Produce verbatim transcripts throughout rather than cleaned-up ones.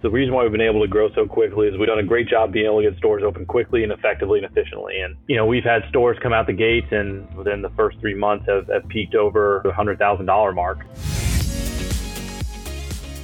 The reason why we've been able to grow so quickly is we've done a great job being able to get stores open quickly and effectively and efficiently. And, you know, we've had stores come out the gates and within the first three months have, have peaked over the one hundred thousand dollars mark.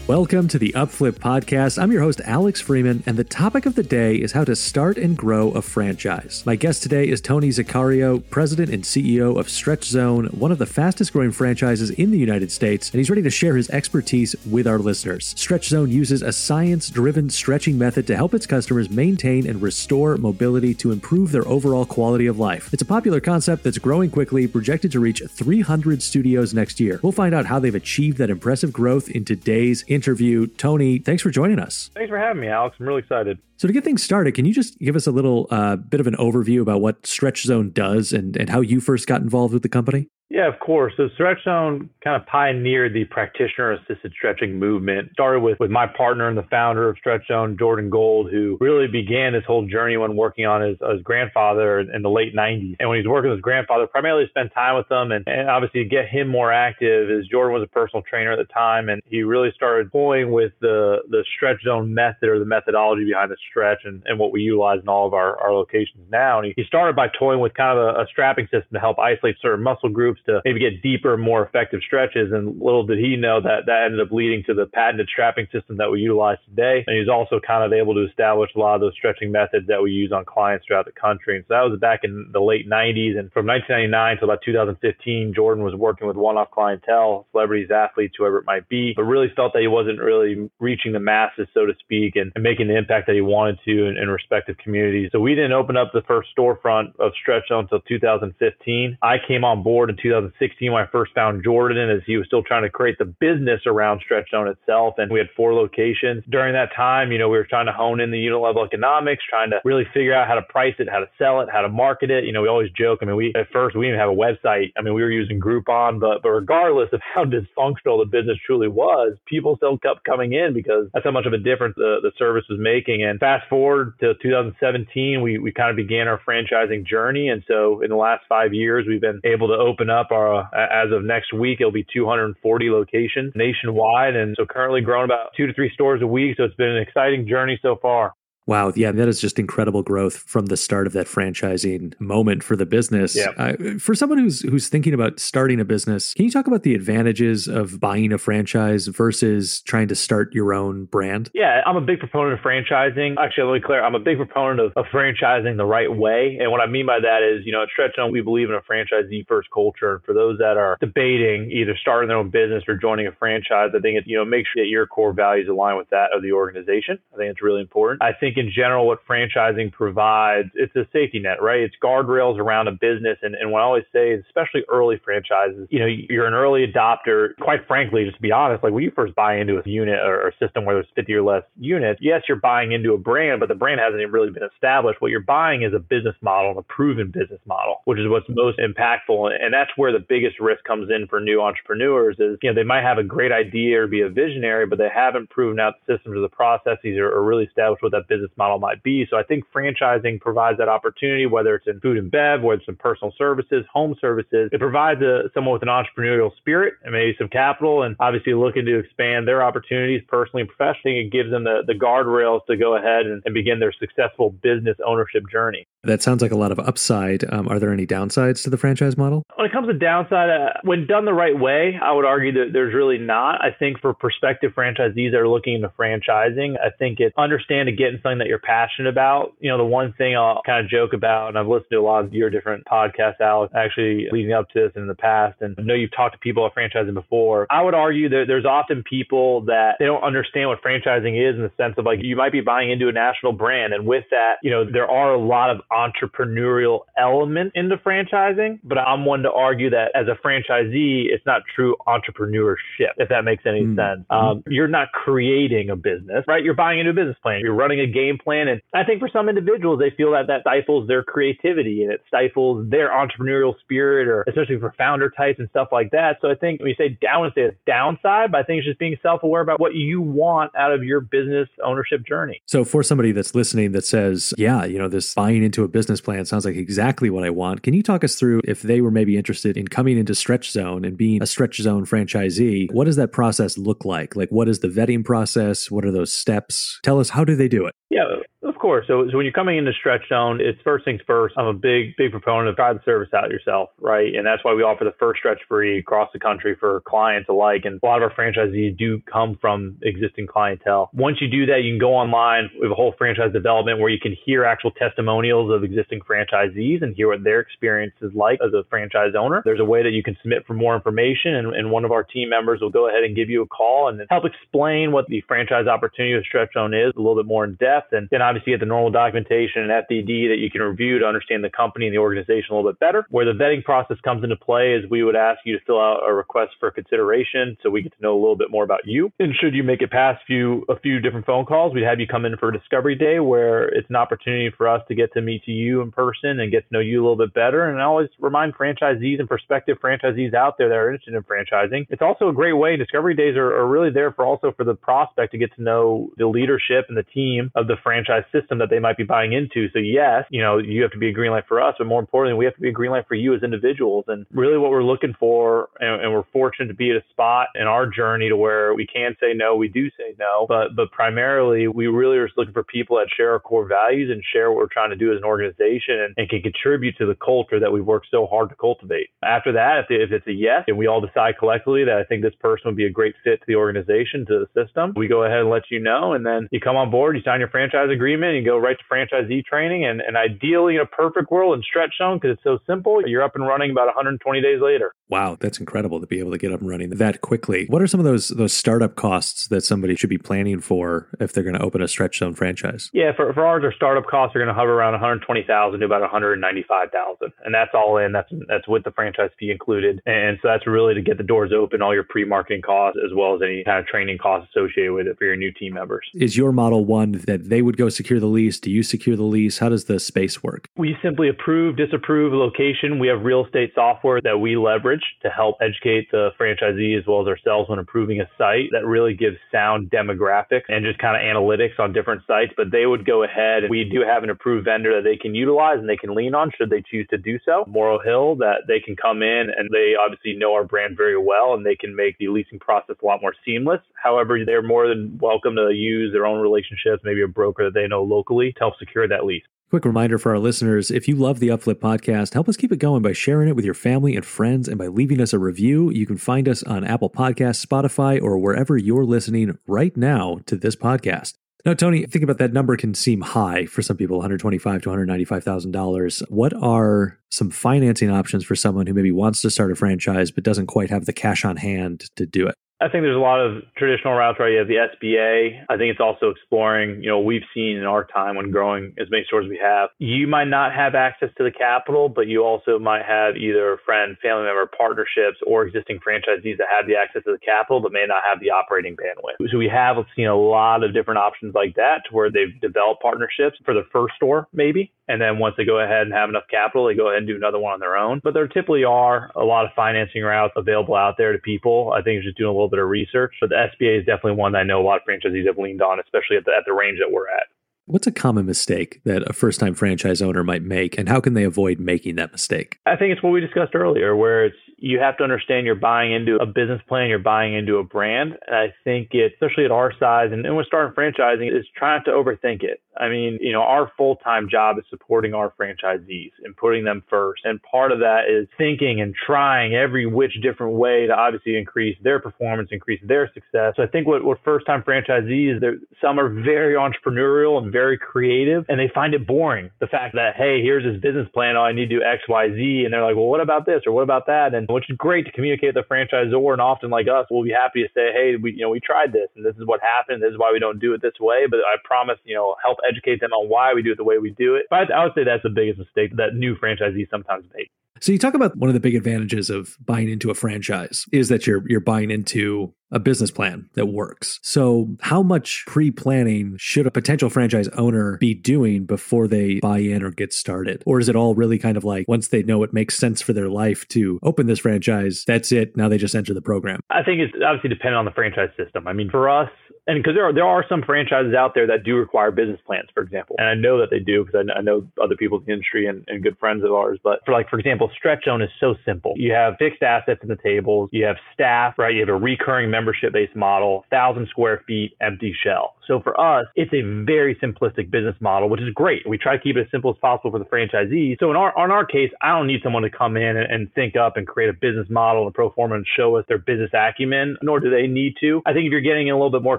Welcome to the Upflip Podcast. I'm your host, Alex Freeman, and the topic of the day is how to start and grow a franchise. My guest today is Tony Zaccario, president and C E O of Stretch Zone, one of the fastest growing franchises in the United States, and he's ready to share his expertise with our listeners. Stretch Zone uses a science-driven stretching method to help its customers maintain and restore mobility to improve their overall quality of life. It's a popular concept that's growing quickly, projected to reach three hundred studios next year. We'll find out how they've achieved that impressive growth in today's interview. Tony, thanks for joining us. Thanks for having me, Alex. I'm really excited. So to get things started, can you just give us a little uh, bit of an overview about what Stretch Zone does and, and how you first got involved with the company? Yeah, of course. So Stretch Zone kind of pioneered the practitioner-assisted stretching movement. Started with, with my partner and the founder of Stretch Zone, Jordan Gold, who really began this whole journey when working on his, his grandfather in the late nineties. And when he was working with his grandfather, primarily spent time with him and, and obviously to get him more active, as Jordan was a personal trainer at the time. And he really started toying with the, the Stretch Zone method or the methodology behind the stretch and, and what we utilize in all of our, our locations now. And he, he started by toying with kind of a, a strapping system to help isolate certain muscle groups to maybe get deeper, more effective stretches. And little did he know that that ended up leading to the patented strapping system that we utilize today. And he's also kind of able to establish a lot of those stretching methods that we use on clients throughout the country. And so that was back in the late nineties. And from nineteen ninety-nine to about two thousand fifteen, Jordan was working with one-off clientele, celebrities, athletes, whoever it might be, but really felt that he wasn't really reaching the masses, so to speak, and, and making the impact that he wanted to in, in respective communities. So we didn't open up the first storefront of Stretch Zone until two thousand fifteen. I came on board in two thousand sixteen when I first found Jordan, as he was still trying to create the business around Stretch Zone itself. And we had four locations. During that time, you know, we were trying to hone in the unit level economics, trying to really figure out how to price it, how to sell it, how to market it. You know, we always joke. I mean, we at first, we didn't have a website. I mean, we were using Groupon, but, but regardless of how dysfunctional the business truly was, people still kept coming in because that's how much of a difference the, the service was making. And fast forward to two thousand seventeen, we, we kind of began our franchising journey. And so in the last five years, we've been able to open up our, as of next week, it'll be two hundred forty locations nationwide. And so currently growing about two to three stores a week. So it's been an exciting journey so far. Wow. Yeah, that is just incredible growth from the start of that franchising moment for the business. Yep. Uh, for someone who's who's thinking about starting a business, can you talk about the advantages of buying a franchise versus trying to start your own brand? Yeah, I'm a big proponent of franchising. Actually, let me clarify, I'm a big proponent of, of franchising the right way. And what I mean by that is, you know, at Stretch Zone, we believe in a franchisee first culture. And for those that are debating either starting their own business or joining a franchise, I think it's, you know, make sure that your core values align with that of the organization. I think it's really important. I think in general, what franchising provides, it's a safety net, right? It's guardrails around a business. And, and what I always say, especially early franchises, you know, you're an early adopter. Quite frankly, just to be honest, like when you first buy into a unit or a system where there's fifty or less units, yes, you're buying into a brand, but the brand hasn't even really been established. What you're buying is a business model, a proven business model, which is what's most impactful. And that's where the biggest risk comes in for new entrepreneurs is, you know, they might have a great idea or be a visionary, but they haven't proven out the systems or the processes or, or really established what that business model might be. So I think franchising provides that opportunity, whether it's in food and bev, whether it's in personal services, home services. It provides a, someone with an entrepreneurial spirit and maybe some capital and obviously looking to expand their opportunities personally and professionally. It gives them the, the guardrails to go ahead and, and begin their successful business ownership journey. That sounds like a lot of upside. Um, are there any downsides to the franchise model? When it comes to downside, uh, when done the right way, I would argue that there's really not. I think for prospective franchisees that are looking into franchising, I think it's understand to get in something that you're passionate about. You know, the one thing I'll kind of joke about, and I've listened to a lot of your different podcasts, Alex, actually leading up to this in the past, and I know you've talked to people about franchising before. I would argue that there's often people that they don't understand what franchising is in the sense of like, you might be buying into a national brand. And with that, you know, there are a lot of entrepreneurial elements into franchising, but I'm one to argue that as a franchisee, it's not true entrepreneurship, if that makes any mm-hmm. sense. Um, you're not creating a business, right? You're buying into a business plan. You're running a game plan. And I think for some individuals, they feel that that stifles their creativity and it stifles their entrepreneurial spirit, or especially for founder types and stuff like that. So I think when you say down, I would say it's downside, but I think it's just being self-aware about what you want out of your business ownership journey. So for somebody that's listening that says, yeah, you know, this buying into to a business plan sounds like exactly what I want. Can you talk us through if they were maybe interested in coming into Stretch Zone and being a Stretch Zone franchisee? What does that process look like? Like, what is the vetting process? What are those steps? Tell us, how do they do it? Yeah, of course. So, so when you're coming into Stretch Zone, it's first things first. I'm a big, big proponent of try the service out yourself, right? And that's why we offer the first stretch free across the country for clients alike. And a lot of our franchisees do come from existing clientele. Once you do that, you can go online with a whole franchise development where you can hear actual testimonials of existing franchisees and hear what their experience is like as a franchise owner. There's a way that you can submit for more information, and, and one of our team members will go ahead and give you a call and help explain what the franchise opportunity of Stretch Zone is a little bit more in depth. And then obviously get the normal documentation and F D D that you can review to understand the company and the organization a little bit better. Where the vetting process comes into play is we would ask you to fill out a request for consideration so we get to know a little bit more about you. And should you make it past few, a few different phone calls, we'd have you come in for a discovery day where it's an opportunity for us to get to meet you in person and get to know you a little bit better. And I always remind franchisees and prospective franchisees out there that are interested in franchising, it's also a great way. Discovery days are, are really there for also for the prospect to get to know the leadership and the team of the franchise system that they might be buying into. So yes, you know, you have to be a green light for us, but more importantly, we have to be a green light for you as individuals. And really what we're looking for, and, and we're fortunate to be at a spot in our journey to where we can say no, we do say no, but but primarily we really are just looking for people that share our core values and share what we're trying to do as an organization and, and can contribute to the culture that we've worked so hard to cultivate. After that, if, if it's a yes, and we all decide collectively that I think this person would be a great fit to the organization, to the system, we go ahead and let you know. And then you come on board, you sign your franchise agreement, you go right to franchisee training. And, and ideally in a perfect world in Stretch Zone, because it's so simple, you're up and running about one hundred twenty days later. Wow, that's incredible to be able to get up and running that quickly. What are some of those those startup costs that somebody should be planning for if they're going to open a Stretch Zone franchise? Yeah, for, for ours, our startup costs are going to hover around one hundred twenty thousand dollars to about one hundred ninety-five thousand dollars. And that's all in. That's that's with the franchise fee included. And so that's really to get the doors open, all your pre-marketing costs, as well as any kind of training costs associated with it for your new team members. Is your model one that they would go secure the lease? Do you secure the lease? How does the space work? We simply approve, disapprove location. We have real estate software that we leverage to help educate the franchisee as well as ourselves when approving a site that really gives sound demographics and just kind of analytics on different sites. But they would go ahead. We do have an approved vendor that they can utilize and they can lean on should they choose to do so. Morrow Hill, that they can come in and they obviously know our brand very well and they can make the leasing process a lot more seamless. However, they're more than welcome to use their own relationships, maybe a broker that they know locally to help secure that lease. Quick reminder for our listeners, if you love the Upflip podcast, help us keep it going by sharing it with your family and friends and by leaving us a review. You can find us on Apple Podcasts, Spotify, or wherever you're listening right now to this podcast. Now, Tony, think about that number can seem high for some people, one hundred twenty-five thousand dollars to one hundred ninety-five thousand dollars. What are some financing options for someone who maybe wants to start a franchise but doesn't quite have the cash on hand to do it? I think there's a lot of traditional routes, right? You have the S B A. I think it's also exploring, you know, we've seen in our time when growing as many stores as we have, you might not have access to the capital, but you also might have either a friend, family member, partnerships, or existing franchisees that have the access to the capital, but may not have the operating bandwidth. So we have seen a lot of different options like that to where they've developed partnerships for the first store, maybe. And then once they go ahead and have enough capital, they go ahead and do another one on their own. But there typically are a lot of financing routes available out there to people. I think it's just doing a little bit of research. But the S B A is definitely one that I know a lot of franchisees have leaned on, especially at the, at the range that we're at. What's a common mistake that a first-time franchise owner might make, and how can they avoid making that mistake? I think it's what we discussed earlier, where it's you have to understand you're buying into a business plan, you're buying into a brand. And I think it's, especially at our size, and, and when starting franchising, is trying to overthink it. I mean, you know, our full-time job is supporting our franchisees and putting them first. And part of that is thinking and trying every which different way to obviously increase their performance, increase their success. So I think what, what first-time franchisees, some are very entrepreneurial and very creative, and they find it boring. The fact that, hey, here's this business plan, oh, I need to do X, Y, Z. And they're like, well, what about this? Or what about that? And which is great to communicate to the franchisor. And often like us, we'll be happy to say, hey, we, you know, we tried this and this is what happened. This is why we don't do it this way. But I promise, you know, help educate them on why we do it the way we do it. But I would say that's the biggest mistake that new franchisees sometimes make. So you talk about one of the big advantages of buying into a franchise is that you're you're buying into a business plan that works. So how much pre-planning should a potential franchise owner be doing before they buy in or get started? Or is it all really kind of like once they know it makes sense for their life to open this franchise, that's it, now they just enter the program? I think it's obviously dependent on the franchise system. I mean, for us, and because there are there are some franchises out there that do require business plans, for example. And I know that they do because I, I know other people in the industry and, and good friends of ours. But for like, for example, Stretch Zone is so simple. You have fixed assets in the tables. You have staff, right? You have a recurring membership-based model, one thousand square feet, empty shell. So for us, it's a very simplistic business model, which is great. We try to keep it as simple as possible for the franchisees. So in our on our case, I don't need someone to come in and, and think up and create a business model and pro forma and show us their business acumen, nor do they need to. I think if you're getting a little bit more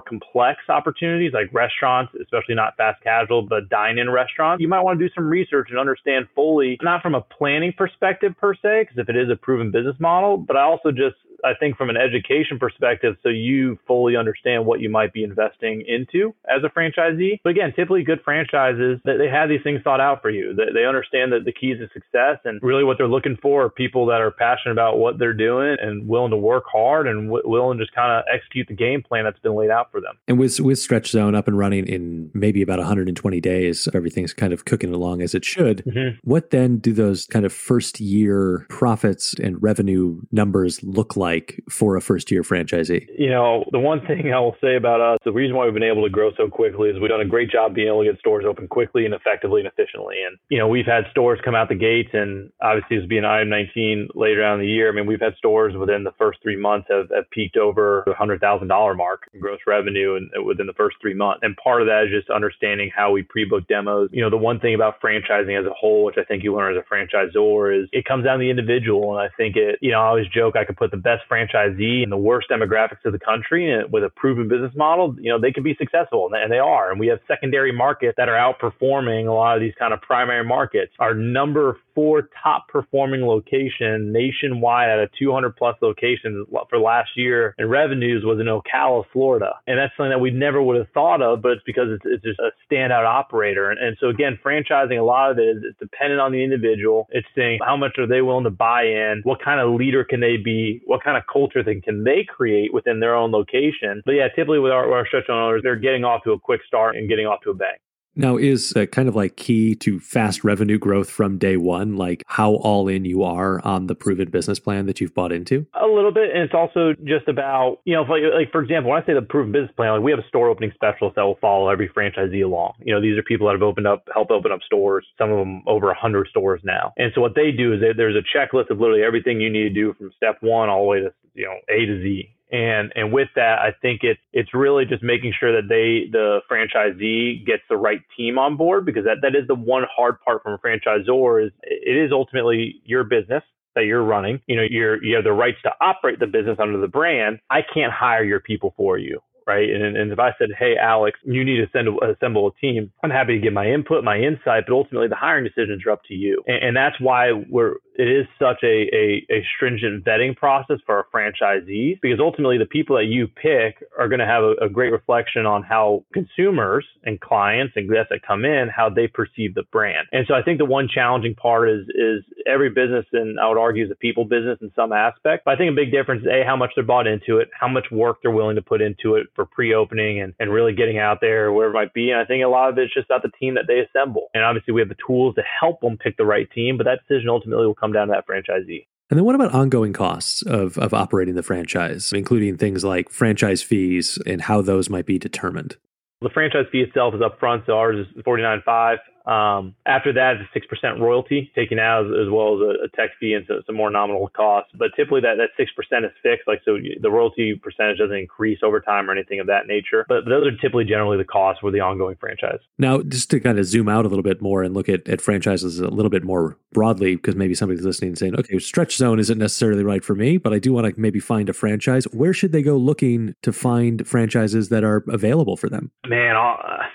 complex opportunities like restaurants, especially not fast casual, but dine-in restaurants, you might want to do some research and understand fully, not from a planning perspective per se, because if it is a proven business model, but I also just I think from an education perspective, so you fully understand what you might be investing into as a franchisee. But again, typically good franchises, they have these things thought out for you. They understand that the keys to success and really what they're looking for are people that are passionate about what they're doing and willing to work hard and willing to just kind of execute the game plan that's been laid out for them. And with, with Stretch Zone up and running in maybe about one hundred twenty days, everything's kind of cooking along as it should. Mm-hmm. What then do those kind of first year profits and revenue numbers look like? like for a first-year franchisee? You know, the one thing I will say about us, the reason why we've been able to grow so quickly is we've done a great job being able to get stores open quickly and effectively and efficiently. And, you know, we've had stores come out the gates, and obviously it's being I M nineteen later on in the year. I mean, we've had stores within the first three months have, have peaked over the one hundred thousand dollars mark in gross revenue and within the first three months. And part of that is just understanding how we pre-book demos. You know, the one thing about franchising as a whole, which I think you learn as a franchisor, is it comes down to the individual. And I think it, you know, I always joke I could put the best franchisee and the worst demographics of the country and with a proven business model, you know, they can be successful, and they are. And we have secondary markets that are outperforming a lot of these kind of primary markets. Our number four top performing location nationwide out of two hundred plus locations for last year in revenues was in Ocala, Florida. And that's something that we never would have thought of, but it's because it's, it's just a standout operator. And, and so again, franchising, a lot of it is it's dependent on the individual. It's saying how much are they willing to buy in? What kind of leader can they be? What kind of culture thing can they create within their own location? But yeah, typically with our, our Stretch Zone owners, they're getting off to a quick start and getting off to a bang. Now, is that kind of like key to fast revenue growth from day one, like how all in you are on the proven business plan that you've bought into? A little bit. And it's also just about, you know, like, like for example, when I say the proven business plan, like we have a store opening specialist that will follow every franchisee along. You know, these are people that have opened up, helped open up stores, some of them over one hundred stores now. And so what they do is they, there's a checklist of literally everything you need to do from step one all the way to, you know, A to Z. And and with that, I think it's it's really just making sure that they the franchisee gets the right team on board, because that, that is the one hard part from a franchisor is it is ultimately your business that you're running. You know, you're you have the rights to operate the business under the brand. I can't hire your people for you. Right. And, and if I said, hey, Alex, you need to send a, assemble a team, I'm happy to give my input, my insight, but ultimately the hiring decisions are up to you. And, and that's why we're it is such a, a, a stringent vetting process for our franchisees, because ultimately the people that you pick are going to have a, a great reflection on how consumers and clients and guests that come in, how they perceive the brand. And so I think the one challenging part is is every business, and I would argue is a people business in some aspect. But I think a big difference is A, how much they're bought into it, how much work they're willing to put into it for pre-opening and, and really getting out there, wherever it might be. And I think a lot of it's just about the team that they assemble. And obviously we have the tools to help them pick the right team, but that decision ultimately will come down to that franchisee. And then what about ongoing costs of, of operating the franchise, including things like franchise fees and how those might be determined? The franchise fee itself is up front, so ours is forty-nine dollars and five cents. Um, after that, it's a six percent royalty taken out, as, as well as a, a tech fee and so, some more nominal costs. But typically that, that six percent is fixed. Like, so the royalty percentage doesn't increase over time or anything of that nature. But those are typically generally the costs for the ongoing franchise. Now, just to kind of zoom out a little bit more and look at, at franchises a little bit more broadly, because maybe somebody's listening and saying, okay, Stretch Zone isn't necessarily right for me, but I do want to maybe find a franchise. Where should they go looking to find franchises that are available for them? Man, I...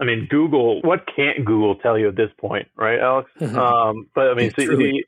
I mean, Google, what can't Google tell you at this point, right, Alex? Um, but I mean, so, so, you,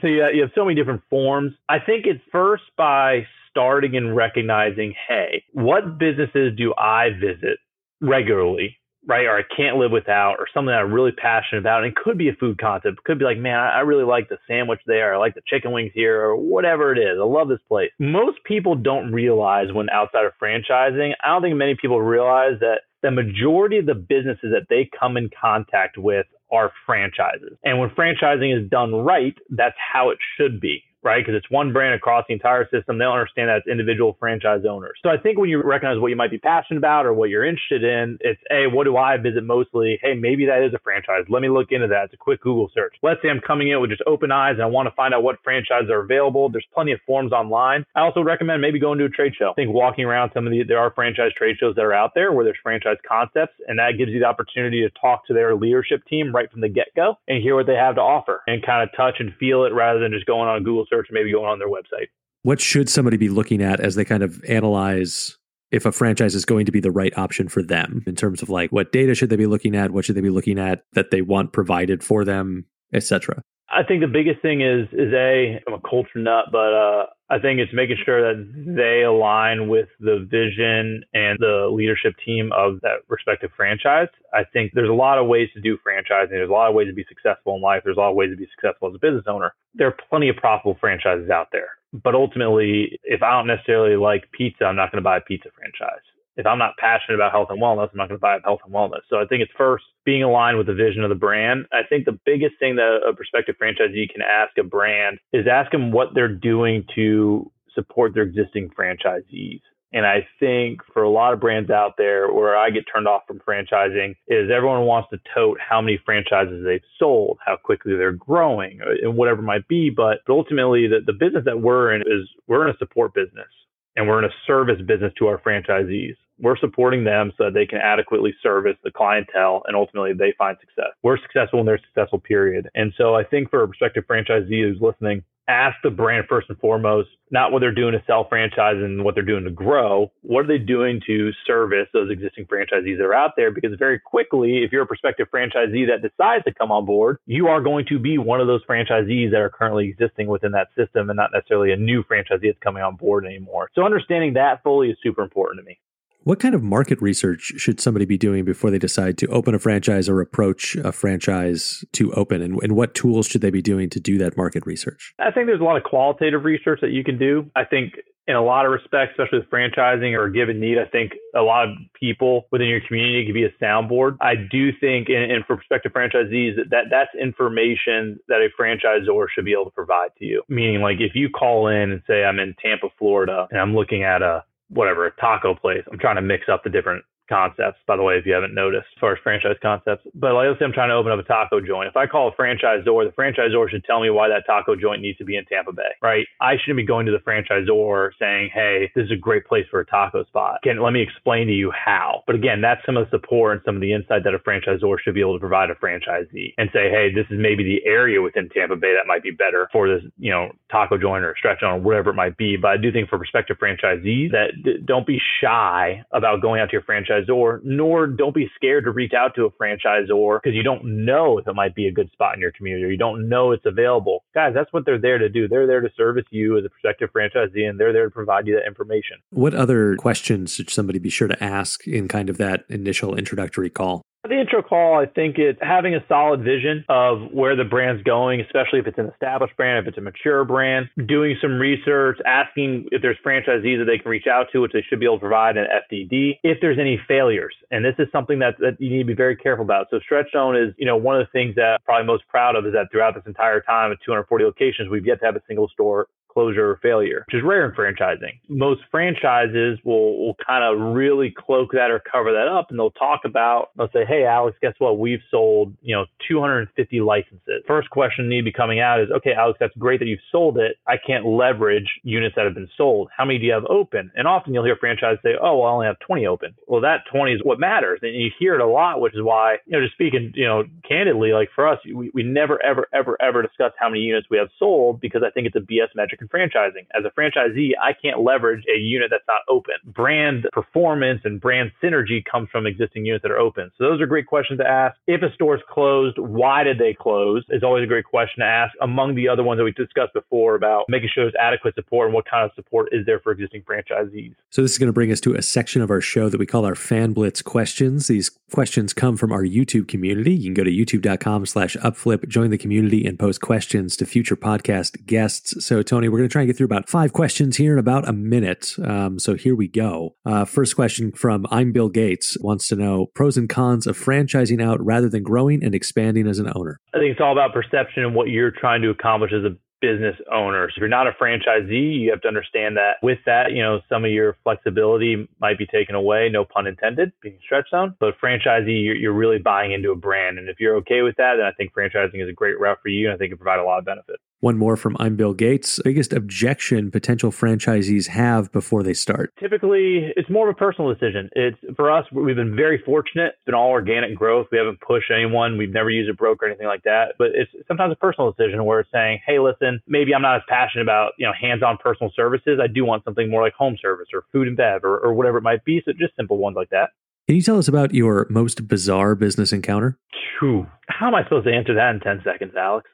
so you, you have so many different forms. I think it's first by starting and recognizing, hey, what businesses do I visit regularly? Right? Or I can't live without, or something that I'm really passionate about. And it could be a food concept. It could be like, man, I really like the sandwich there. I like the chicken wings here, or whatever it is. I love this place. Most people don't realize when outside of franchising, I don't think many people realize that the majority of the businesses that they come in contact with are franchises. And when franchising is done right, that's how it should be. right? Because it's one brand across the entire system. They don't understand that it's individual franchise owners. So I think when you recognize what you might be passionate about or what you're interested in, it's, hey, what do I visit mostly? Hey, maybe that is a franchise. Let me look into that. It's a quick Google search. Let's say I'm coming in with just open eyes and I want to find out what franchises are available. There's plenty of forums online. I also recommend maybe going to a trade show. I think walking around some of the, there are franchise trade shows that are out there where there's franchise concepts, and that gives you the opportunity to talk to their leadership team right from the get-go and hear what they have to offer and kind of touch and feel it rather than just going on a Google search and maybe going on their website. What should somebody be looking at as they kind of analyze if a franchise is going to be the right option for them in terms of like what data should they be looking at? What should they be looking at that they want provided for them, et cetera? I think the biggest thing is, is a, I'm a culture nut, but uh, I think it's making sure that they align with the vision and the leadership team of that respective franchise. I think there's a lot of ways to do franchising. There's a lot of ways to be successful in life. There's a lot of ways to be successful as a business owner. There are plenty of profitable franchises out there. But ultimately, if I don't necessarily like pizza, I'm not going to buy a pizza franchise. If I'm not passionate about health and wellness, I'm not going to buy up health and wellness. So I think it's first being aligned with the vision of the brand. I think the biggest thing that a prospective franchisee can ask a brand is ask them what they're doing to support their existing franchisees. And I think for a lot of brands out there where I get turned off from franchising is everyone wants to tout how many franchises they've sold, how quickly they're growing, and whatever it might be. But ultimately, the, the business that we're in is we're in a support business. And we're in a service business to our franchisees. We're supporting them so that they can adequately service the clientele and ultimately they find success. We're successful when they're successful, period. And so I think for a prospective franchisee who's listening, ask the brand first and foremost, not what they're doing to sell franchise and what they're doing to grow. What are they doing to service those existing franchisees that are out there? Because very quickly, if you're a prospective franchisee that decides to come on board, you are going to be one of those franchisees that are currently existing within that system and not necessarily a new franchisee that's coming on board anymore. So understanding that fully is super important to me. What kind of market research should somebody be doing before they decide to open a franchise or approach a franchise to open? And, and what tools should they be doing to do that market research? I think there's a lot of qualitative research that you can do. I think in a lot of respects, especially with franchising or a given need, I think a lot of people within your community can be a soundboard. I do think, and, and for prospective franchisees, that, that that's information that a franchisor should be able to provide to you. Meaning, like if you call in and say, I'm in Tampa, Florida, and I'm looking at a whatever, a taco place. I'm trying to mix up the different concepts, by the way, if you haven't noticed, as far as franchise concepts. But like, let's say I'm trying to open up a taco joint. If I call a franchisor, the franchisor should tell me why that taco joint needs to be in Tampa Bay, right? I shouldn't be going to the franchisor saying, hey, this is a great place for a taco spot. Can let me explain to you how. But again, that's some of the support and some of the insight that a franchisor should be able to provide a franchisee and say, hey, this is maybe the area within Tampa Bay that might be better for this, you know, taco joint or stretch on or whatever it might be. But I do think for prospective franchisees that d- don't be shy about going out to your franchisee. Or, nor don't be scared to reach out to a franchisor because you don't know if it might be a good spot in your community or you don't know it's available. Guys, that's what they're there to do. They're there to service you as a prospective franchisee and they're there to provide you that information. What other questions should somebody be sure to ask in kind of that initial introductory call? The intro call, I think it's having a solid vision of where the brand's going, especially if it's an established brand, if it's a mature brand, doing some research, asking if there's franchisees that they can reach out to, which they should be able to provide an F D D, if there's any failures. And this is something that, that you need to be very careful about. So Stretch Zone is, you know, one of the things that I'm probably most proud of is that throughout this entire time at two hundred forty locations, we've yet to have a single store closure or failure, which is rare in franchising. Most franchises will, will kind of really cloak that or cover that up, and they'll talk about, they'll say, hey, Alex, guess what? We've sold, you know, two hundred fifty licenses. First question need to be coming out is, okay, Alex, that's great that you've sold it. I can't leverage units that have been sold. How many do you have open? And often you'll hear franchises say, oh, well, I only have twenty open. Well, that twenty is what matters. And you hear it a lot, which is why, you know, just speaking, you know, candidly, like for us, we, we never, ever, ever, ever discuss how many units we have sold because I think it's a B S metric. And franchising. As a franchisee, I can't leverage a unit that's not open. Brand performance and brand synergy comes from existing units that are open. So those are great questions to ask. If a store is closed, why did they close? Is always a great question to ask. Among the other ones that we discussed before about making sure there's adequate support and what kind of support is there for existing franchisees. So this is going to bring us to a section of our show that we call our Fan Blitz questions. These questions come from our YouTube community. You can go to youtube.com slash upflip, join the community, and post questions to future podcast guests. So Tony, we're going to try and get through about five questions here in about a minute. Um, so here we go. Uh, first question from I'm Bill Gates wants to know pros and cons of franchising out rather than growing and expanding as an owner. I think it's all about perception and what you're trying to accomplish as a business owner. So if you're not a franchisee, you have to understand that with that, you know, some of your flexibility might be taken away, no pun intended, being stretched on. But franchisee, you're, you're really buying into a brand. And if you're okay with that, then I think franchising is a great route for you. And I think it provides a lot of benefit. One more from I'm Bill Gates. Biggest objection potential franchisees have before they start? Typically, it's more of a personal decision. It's for us, we've been very fortunate. It's been all organic growth. We haven't pushed anyone. We've never used a broker or anything like that. But it's sometimes a personal decision where it's saying, hey, listen, maybe I'm not as passionate about, you know, hands-on personal services. I do want something more like home service or food and bev or, or whatever it might be. So just simple ones like that. Can you tell us about your most bizarre business encounter? True. How am I supposed to answer that in ten seconds, Alex?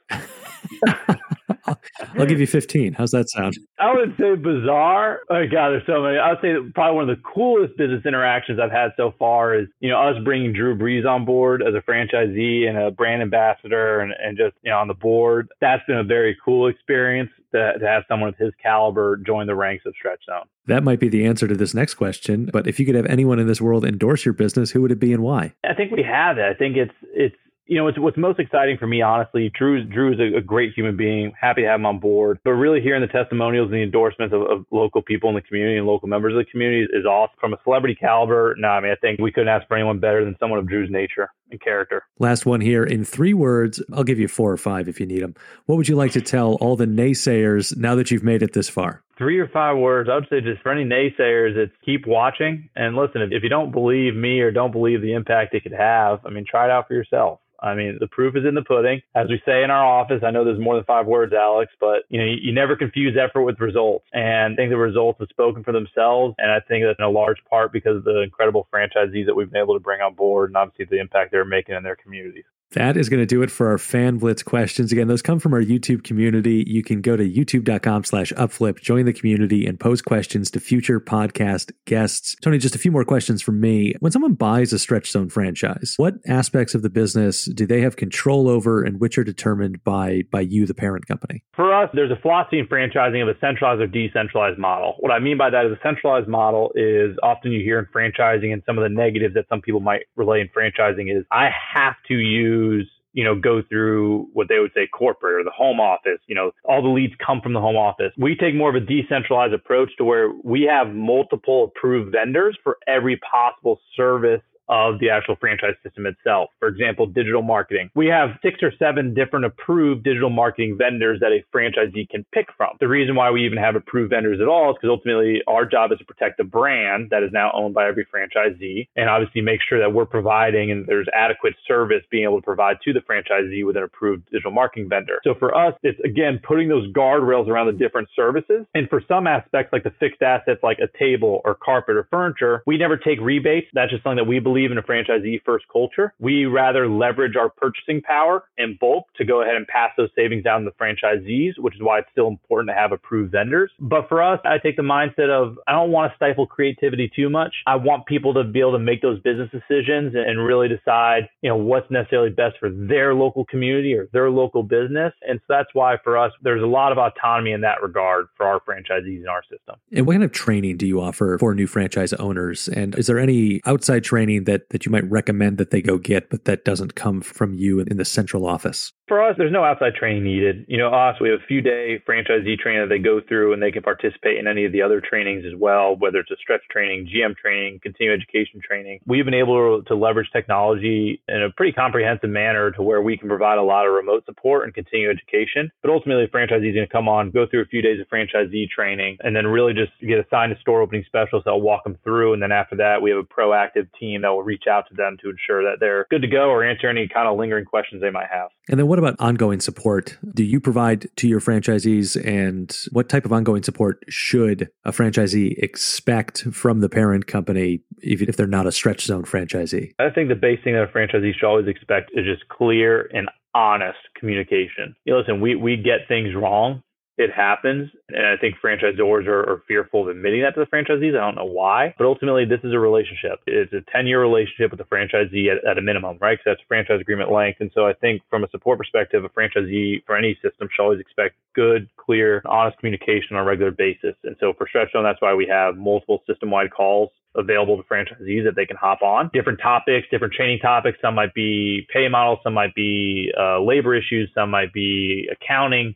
I'll give you fifteen. How's that sound? I wouldn't say bizarre. Oh, God, there's so many. I would say that probably one of the coolest business interactions I've had so far is, you know, us bringing Drew Brees on board as a franchisee and a brand ambassador and, and just, you know, on the board. That's been a very cool experience to, to have someone of his caliber join the ranks of Stretch Zone. That might be the answer to this next question. But if you could have anyone in this world endorse your business, who would it be and why? I think we have it. I think it's, it's, you know, it's, what's most exciting for me, honestly, Drew, Drew is a, a great human being, happy to have him on board, but really hearing the testimonials and the endorsements of, of local people in the community and local members of the community is awesome. From a celebrity caliber, no, I mean, I think we couldn't ask for anyone better than someone of Drew's nature and character. Last one here in three words. I'll give you four or five if you need them. What would you like to tell all the naysayers now that you've made it this far? Three or five words. I would say just for any naysayers, it's keep watching. And listen, if, if you don't believe me or don't believe the impact it could have, I mean, try it out for yourself. I mean, the proof is in the pudding. As we say in our office, I know there's more than five words, Alex, but you know, you, you never confuse effort with results. And I think the results have spoken for themselves. And I think that's in a large part because of the incredible franchisees that we've been able to bring on board and obviously the impact they're making in their communities. That is going to do it for our Fan Blitz questions. Again, those come from our YouTube community. You can go to youtube.com slash upflip, join the community, and pose questions to future podcast guests. Tony, just a few more questions from me. When someone buys a Stretch Zone franchise, what aspects of the business do they have control over and which are determined by by you, the parent company? For us, there's a philosophy in franchising of a centralized or decentralized model. What I mean by that is a centralized model is often you hear in franchising, and some of the negatives that some people might relay in franchising is I have to use, you know, go through what they would say corporate or the home office. You know, all the leads come from the home office. We take more of a decentralized approach to where we have multiple approved vendors for every possible service of the actual franchise system itself. For example, digital marketing. We have six or seven different approved digital marketing vendors that a franchisee can pick from. The reason why we even have approved vendors at all is because ultimately our job is to protect the brand that is now owned by every franchisee and obviously make sure that we're providing and there's adequate service being able to provide to the franchisee with an approved digital marketing vendor. So for us, it's again, putting those guardrails around the different services. And for some aspects like the fixed assets, like a table or carpet or furniture, we never take rebates. That's just something that we believe Believe in a franchisee first culture. We rather leverage our purchasing power in bulk to go ahead and pass those savings down to the franchisees, which is why it's still important to have approved vendors. But for us, I take the mindset of I don't want to stifle creativity too much. I want people to be able to make those business decisions and really decide, you know, what's necessarily best for their local community or their local business. And so that's why for us, there's a lot of autonomy in that regard for our franchisees in our system. And what kind of training do you offer for new franchise owners? And is there any outside training that that you might recommend that they go get, but that doesn't come from you in the central office? For us, there's no outside training needed. You know, us, we have a few day franchisee training that they go through and they can participate in any of the other trainings as well, whether it's a stretch training, G M training, continuing education training. We've been able to leverage technology in a pretty comprehensive manner to where we can provide a lot of remote support and continue education. But ultimately, a franchisee is going to come on, go through a few days of franchisee training, and then really just get assigned a store opening specialist that'll walk them through. And then after that, we have a proactive team that will reach out to them to ensure that they're good to go or answer any kind of lingering questions they might have. And then what about ongoing support? Do you provide to your franchisees, and what type of ongoing support should a franchisee expect from the parent company, even if they're not a Stretch Zone franchisee? I think the base thing that a franchisee should always expect is just clear and honest communication. You know, listen, we, we get things wrong. It happens. And I think franchisors are, are fearful of admitting that to the franchisees. I don't know why, but ultimately this is a relationship. It's a ten year relationship with the franchisee at, at a minimum, right? Because that's franchise agreement length. And so I think from a support perspective, a franchisee for any system should always expect good, clear, honest communication on a regular basis. And so for Stretch Zone, that's why we have multiple system-wide calls available to franchisees that they can hop on. Different topics, different training topics. Some might be pay models, some might be uh, labor issues, some might be accounting.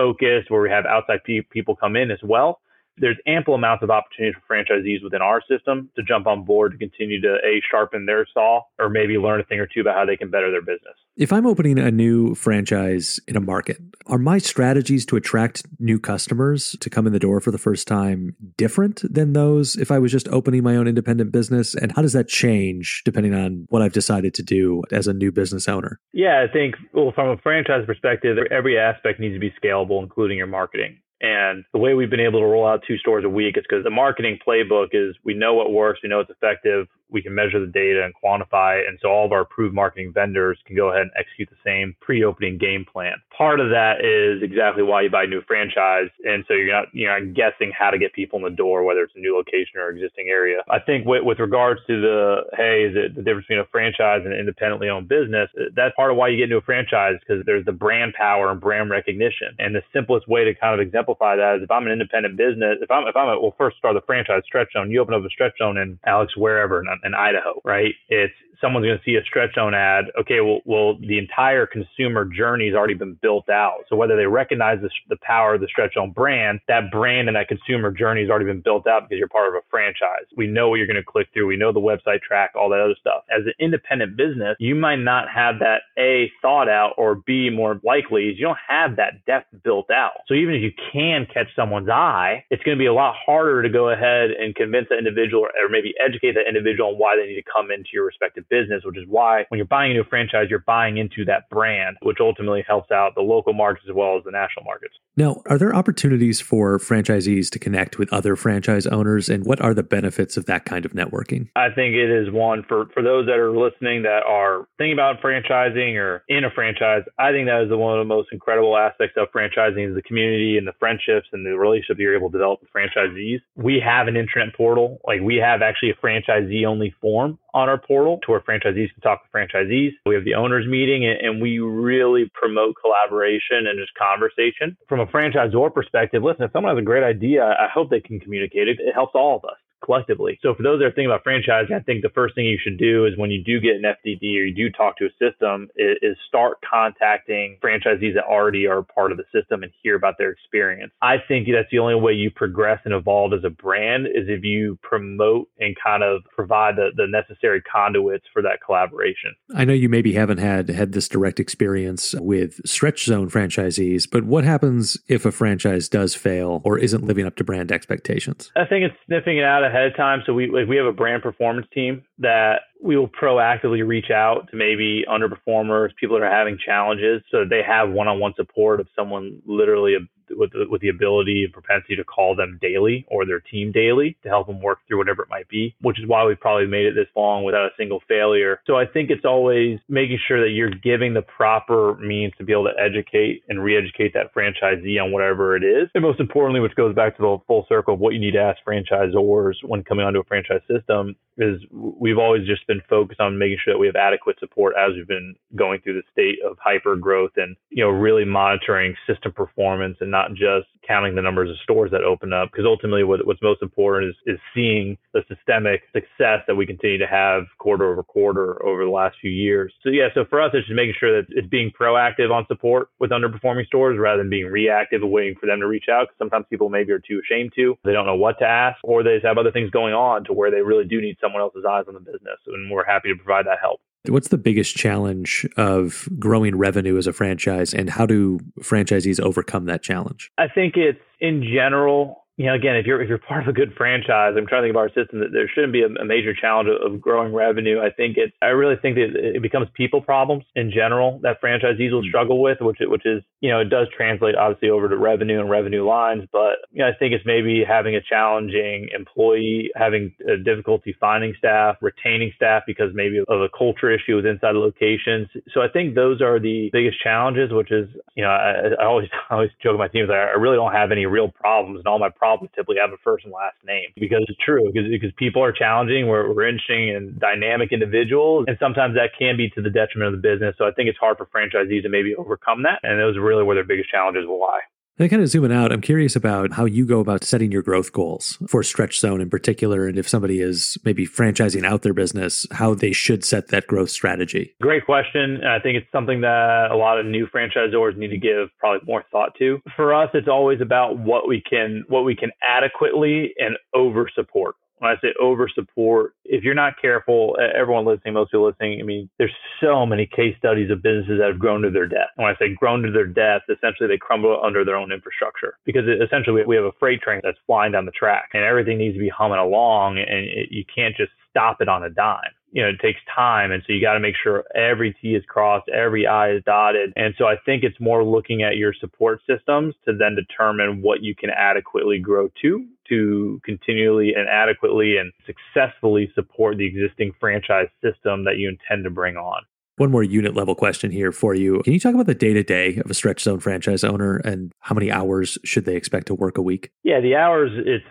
focused, where we have outside pe- people come in as well, there's ample amounts of opportunity for franchisees within our system to jump on board to continue to a sharpen their saw, or maybe learn a thing or two about how they can better their business. If I'm opening a new franchise in a market, are my strategies to attract new customers to come in the door for the first time different than those if I was just opening my own independent business? And how does that change depending on what I've decided to do as a new business owner? Yeah, I think well, from a franchise perspective, every aspect needs to be scalable, including your marketing. And the way we've been able to roll out two stores a week is because the marketing playbook is we know what works, we know it's effective, we can measure the data and quantify it. And so all of our approved marketing vendors can go ahead and execute the same pre-opening game plan. Part of that is exactly why you buy a new franchise. And so you're not, you're not guessing how to get people in the door, whether it's a new location or existing area. I think with, with regards to the, hey, is it the difference between a franchise and an independently owned business? That's part of why you get into a franchise, because there's the brand power and brand recognition. And the simplest way to kind of exemplify that is if I'm an independent business, if I'm, if I'm a, well, first start the franchise Stretch Zone, you open up a Stretch Zone in Alex, wherever in, in Idaho, right? It's someone's going to see a Stretch Zone ad. Okay, well, well, the entire consumer journey has already been built out. So whether they recognize the, the power of the Stretch Zone brand, that brand and that consumer journey has already been built out because you're part of a franchise. We know what you're going to click through. We know the website track, all that other stuff. As an independent business, you might not have that A, thought out, or B, more likely, you don't have that depth built out. So even if you can catch someone's eye, it's going to be a lot harder to go ahead and convince that individual or maybe educate that individual on why they need to come into your respective business, which is why when you're buying a new franchise, you're buying into that brand, which ultimately helps out the local markets as well as the national markets. Now, are there opportunities for franchisees to connect with other franchise owners? And what are the benefits of that kind of networking? I think it is one for, for those that are listening that are thinking about franchising or in a franchise. I think that is the one of the most incredible aspects of franchising is the community and the friendships and the relationship you're able to develop with franchisees. We have an internet portal. Like we have actually a franchisee only form on our portal to where franchisees can talk to franchisees. We have the owners meeting and we really promote collaboration and just conversation. From a franchisor perspective, listen, if someone has a great idea, I hope they can communicate it. It helps all of us collectively. So for those that are thinking about franchising, I think the first thing you should do is when you do get an F D D or you do talk to a system is, is start contacting franchisees that already are part of the system and hear about their experience. I think that's the only way you progress and evolve as a brand is if you promote and kind of provide the, the necessary conduits for that collaboration. I know you maybe haven't had had this direct experience with Stretch Zone franchisees, but what happens if a franchise does fail or isn't living up to brand expectations? I think it's sniffing it out ahead of time. So we like, we have a brand performance team that we will proactively reach out to maybe underperformers, people that are having challenges, so that they have one-on-one support of someone literally with the, with the ability and propensity to call them daily or their team daily to help them work through whatever it might be, which is why we've probably made it this long without a single failure. So I think it's always making sure that you're giving the proper means to be able to educate and re-educate that franchisee on whatever it is. And most importantly, which goes back to the full circle of what you need to ask franchisors when coming onto a franchise system, is we've always just been focused on making sure that we have adequate support as we've been going through the state of hyper growth and, you know, really monitoring system performance and not just counting the numbers of stores that open up. Because ultimately what, what's most important is, is seeing the systemic success that we continue to have quarter over quarter over the last few years. So yeah, so for us, it's just making sure that it's being proactive on support with underperforming stores rather than being reactive and waiting for them to reach out. Because sometimes people maybe are too ashamed to, they don't know what to ask, or they just have other things going on to where they really do need someone else's eyes on the business. And we're happy to provide that help. What's the biggest challenge of growing revenue as a franchise, and how do franchisees overcome that challenge? I think it's in general, you know, again, if you're if you're part of a good franchise, I'm trying to think of our system that there shouldn't be a, a major challenge of, of growing revenue. I think it's, I really think that it becomes people problems in general that franchisees will struggle with, which which is, you know, it does translate obviously over to revenue and revenue lines. But, you know, I think it's maybe having a challenging employee, having a difficulty finding staff, retaining staff because maybe of a culture issue with inside the locations. So I think those are the biggest challenges, which is, you know, I, I always I always joke with my team, like, I really don't have any real problems, and all my problems typically have a first and last name, because it's true, because, because people are challenging, we're, we're interesting and dynamic individuals, and sometimes that can be to the detriment of the business. So I think it's hard for franchisees to maybe overcome that, and those are really where their biggest challenges will lie. And kind of zooming out, I'm curious about how you go about setting your growth goals for Stretch Zone in particular, and if somebody is maybe franchising out their business, how they should set that growth strategy. Great question. I think it's something that a lot of new franchisors need to give probably more thought to. For us, it's always about what we can what we can adequately and over support. When I say over support, if you're not careful, everyone listening, most people listening, I mean, there's so many case studies of businesses that have grown to their death. And when I say grown to their death, essentially they crumble under their own infrastructure, because essentially we have a freight train that's flying down the track and everything needs to be humming along, and it, you can't just stop it on a dime. You know, it takes time. And so you got to make sure every T is crossed, every I is dotted. And so I think it's more looking at your support systems to then determine what you can adequately grow to, to continually and adequately and successfully support the existing franchise system that you intend to bring on. One more unit level question here for you. Can you talk about the day-to-day of a Stretch Zone franchise owner, and how many hours should they expect to work a week? Yeah, the hours, it's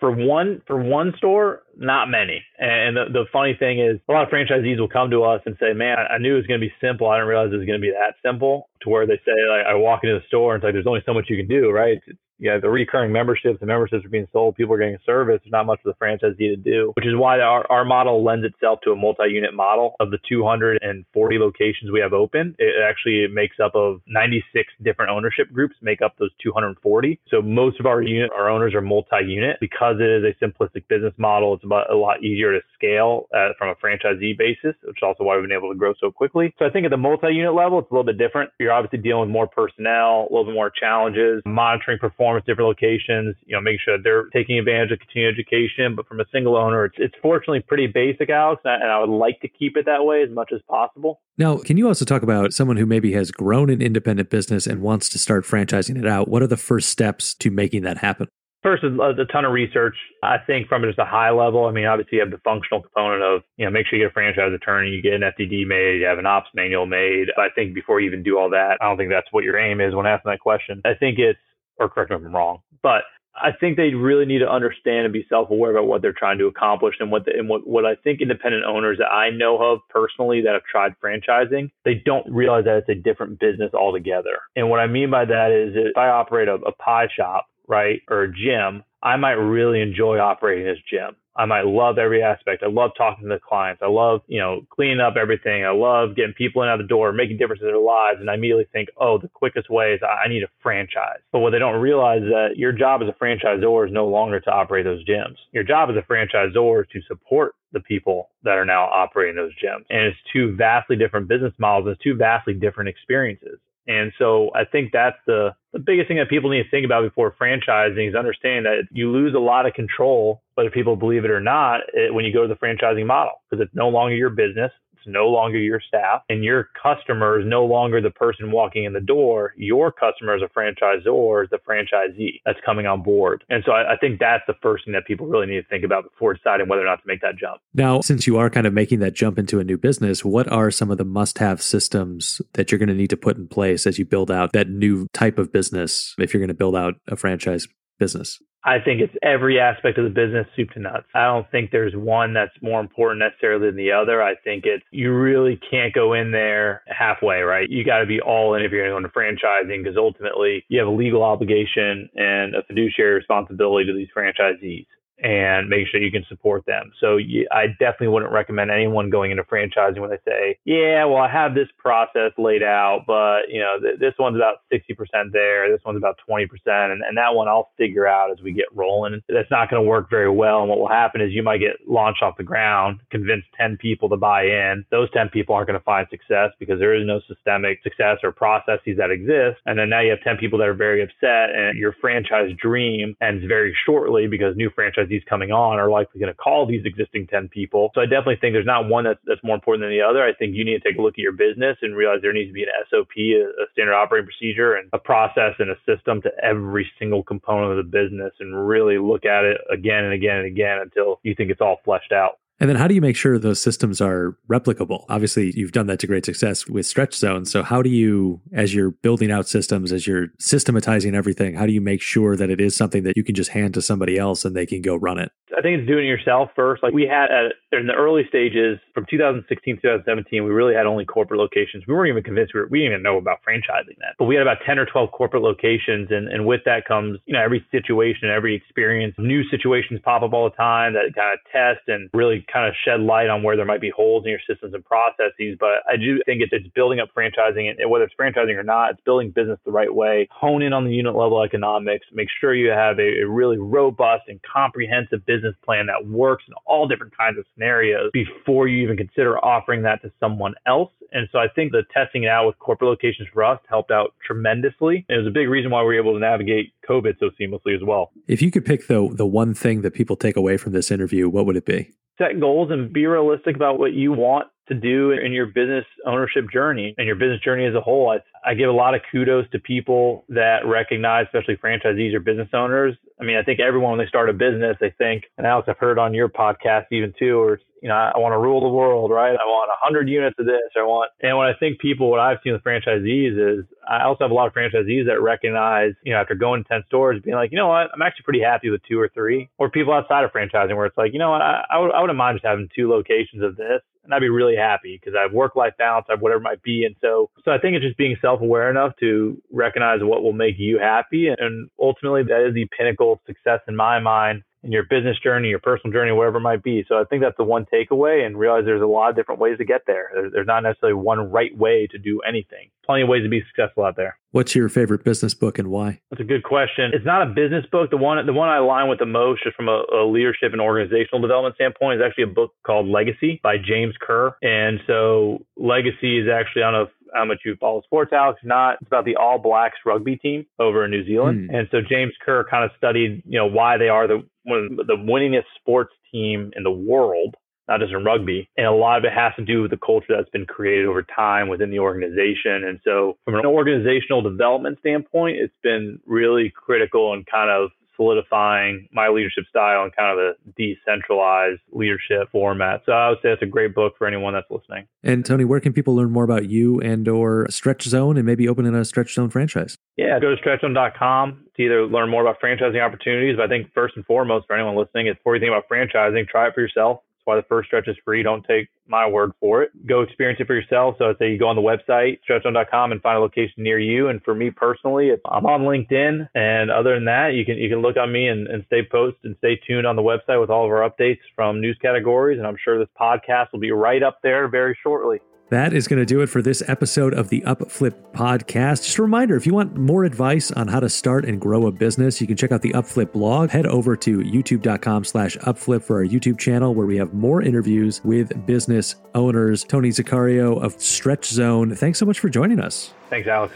for one for one store, not many. And the, the funny thing is, a lot of franchisees will come to us and say, man, I knew it was going to be simple. I didn't realize it was going to be that simple, to where they say, like, I walk into the store and it's like, there's only so much you can do, right? It's, you have the recurring memberships, the memberships are being sold, people are getting a service, there's not much for the franchisee to do, which is why our, our model lends itself to a multi-unit model. Of the two hundred forty locations we have open, it actually makes up of ninety-six different ownership groups make up those two hundred forty. So most of our unit, our owners are multi-unit, because it is a simplistic business model. It's about a lot easier to scale uh, from a franchisee basis, which is also why we've been able to grow so quickly. So I think at the multi-unit level, it's a little bit different. You're obviously dealing with more personnel, a little bit more challenges, monitoring performance, different locations, you know, making sure that they're taking advantage of continuing education. But from a single owner, it's, it's fortunately pretty basic, Alex, and I, and I would like to keep it that way as much as possible. Now, can you also talk about someone who maybe has grown an independent business and wants to start franchising it out? What are the first steps to making that happen? First, a ton of research. I think from just a high level, I mean, obviously you have the functional component of, you know, make sure you get a franchise attorney, you get an F D D made, you have an ops manual made. But I think before you even do all that, I don't think that's what your aim is when asking that question. I think it's, or correct me if I'm wrong, but I think they really need to understand and be self-aware about what they're trying to accomplish, and what the, and what, what I think independent owners that I know of personally that have tried franchising, they don't realize that it's a different business altogether. And what I mean by that is, if I operate a, a pie shop, right, or a gym, I might really enjoy operating this gym. I might love every aspect. I love talking to the clients. I love, you know, cleaning up everything. I love getting people in out the door, making a difference in their lives. And I immediately think, oh, the quickest way is I need a franchise. But what they don't realize is that your job as a franchisor is no longer to operate those gyms. Your job as a franchisor is to support the people that are now operating those gyms. And it's two vastly different business models. It's two vastly different experiences. And so I think that's the, the biggest thing that people need to think about before franchising, is understanding that you lose a lot of control, whether people believe it or not, it, when you go to the franchising model, because it's no longer your business. It's no longer your staff, and your customer is no longer the person walking in the door. Your customer as a franchisor is the franchisee that's coming on board. And so I, I think that's the first thing that people really need to think about before deciding whether or not to make that jump. Now, since you are kind of making that jump into a new business, what are some of the must-have systems that you're going to need to put in place as you build out that new type of business, if you're going to build out a franchise business? I think it's every aspect of the business, soup to nuts. I don't think there's one that's more important necessarily than the other. I think it's, you really can't go in there halfway, right? You got to be all in if you're going to go into franchising, because ultimately you have a legal obligation and a fiduciary responsibility to these franchisees, and make sure you can support them. So you, I definitely wouldn't recommend anyone going into franchising when they say, yeah, well, I have this process laid out, but you know, th- this one's about sixty percent there, this one's about twenty percent, and, and that one I'll figure out as we get rolling. That's not going to work very well. And what will happen is you might get launched off the ground, convince ten people to buy in. Those ten people aren't going to find success, because there is no systemic success or processes that exist. And then now you have ten people that are very upset, and your franchise dream ends very shortly, because new franchise these coming on are likely going to call these existing ten people. So I definitely think there's not one that's, that's more important than the other. I think you need to take a look at your business and realize there needs to be an S O P, a, a standard operating procedure, and a process and a system to every single component of the business, and really look at it again and again and again until you think it's all fleshed out. And then how do you make sure those systems are replicable? Obviously, you've done that to great success with Stretch Zone. So how do you, as you're building out systems, as you're systematizing everything, how do you make sure that it is something that you can just hand to somebody else and they can go run it? I think it's doing it yourself first. Like we had at, in the early stages from two thousand sixteen, two thousand seventeen, we really had only corporate locations. We weren't even convinced. We, were, we didn't even know about franchising that, but we had about ten or twelve corporate locations. And, and with that comes, you know, every situation, every experience, new situations pop up all the time that kind of test and really kind of shed light on where there might be holes in your systems and processes. But I do think it's, it's building up franchising, and whether it's franchising or not, it's building business the right way, hone in on the unit level economics, make sure you have a, a really robust and comprehensive business business plan that works in all different kinds of scenarios before you even consider offering that to someone else. And so I think the testing it out with corporate locations for us helped out tremendously. It was a big reason why we were able to navigate COVID so seamlessly as well. If you could pick the, the one thing that people take away from this interview, what would it be? Set goals and be realistic about what you want to do in your business ownership journey and your business journey as a whole. I, I give a lot of kudos to people that recognize, especially franchisees or business owners. I mean, I think everyone, when they start a business, they think, and Alex, I've heard on your podcast even too, or, you know, I, I want to rule the world, right? I want one hundred units of this. I want, and when I think people, what I've seen with franchisees is I also have a lot of franchisees that recognize, you know, after going to ten stores, being like, you know what, I'm actually pretty happy with two or three, or people outside of franchising where it's like, you know what, I, I, would, I wouldn't mind just having two locations of this. And I'd be really happy because I have work-life balance, I have whatever it might be. And so, so I think it's just being self-aware enough to recognize what will make you happy. And ultimately, that is the pinnacle of success in my mind, in your business journey, your personal journey, whatever it might be. So I think that's the one takeaway, and realize there's a lot of different ways to get there. There's not necessarily one right way to do anything. Plenty of ways to be successful out there. What's your favorite business book and why? That's a good question. It's not a business book. The one the one I align with the most, just from a, a leadership and organizational development standpoint, is actually a book called Legacy by James Kerr. And so Legacy is actually, I don't know if, how much you follow sports, Alex, not. It's about the All Blacks rugby team over in New Zealand. Mm. And so James Kerr kind of studied, you know, why they are the one of the winningest sports team in the world, not just in rugby. And a lot of it has to do with the culture that's been created over time within the organization. And so from an organizational development standpoint, it's been really critical in kind of solidifying my leadership style and kind of a decentralized leadership format. So I would say that's a great book for anyone that's listening. And Tony, where can people learn more about you and or Stretch Zone and maybe opening a Stretch Zone franchise? Yeah, go to stretch zone dot com to either learn more about franchising opportunities. But I think first and foremost, for anyone listening, it's before you think about franchising, try it for yourself. Why the first stretch is free. Don't take my word for it. Go experience it for yourself. So I'd say you go on the website, stretch zone dot com, and find a location near you. And for me personally, it's, I'm on LinkedIn. And other than that, you can you can look on me and, and stay posted and stay tuned on the website with all of our updates from news categories. And I'm sure this podcast will be right up there very shortly. That is going to do it for this episode of the UpFlip podcast. Just a reminder, if you want more advice on how to start and grow a business, you can check out the UpFlip blog. Head over to youtube.com slash UpFlip for our YouTube channel, where we have more interviews with business owners. Tony Zaccario of Stretch Zone, thanks so much for joining us. Thanks, Alex.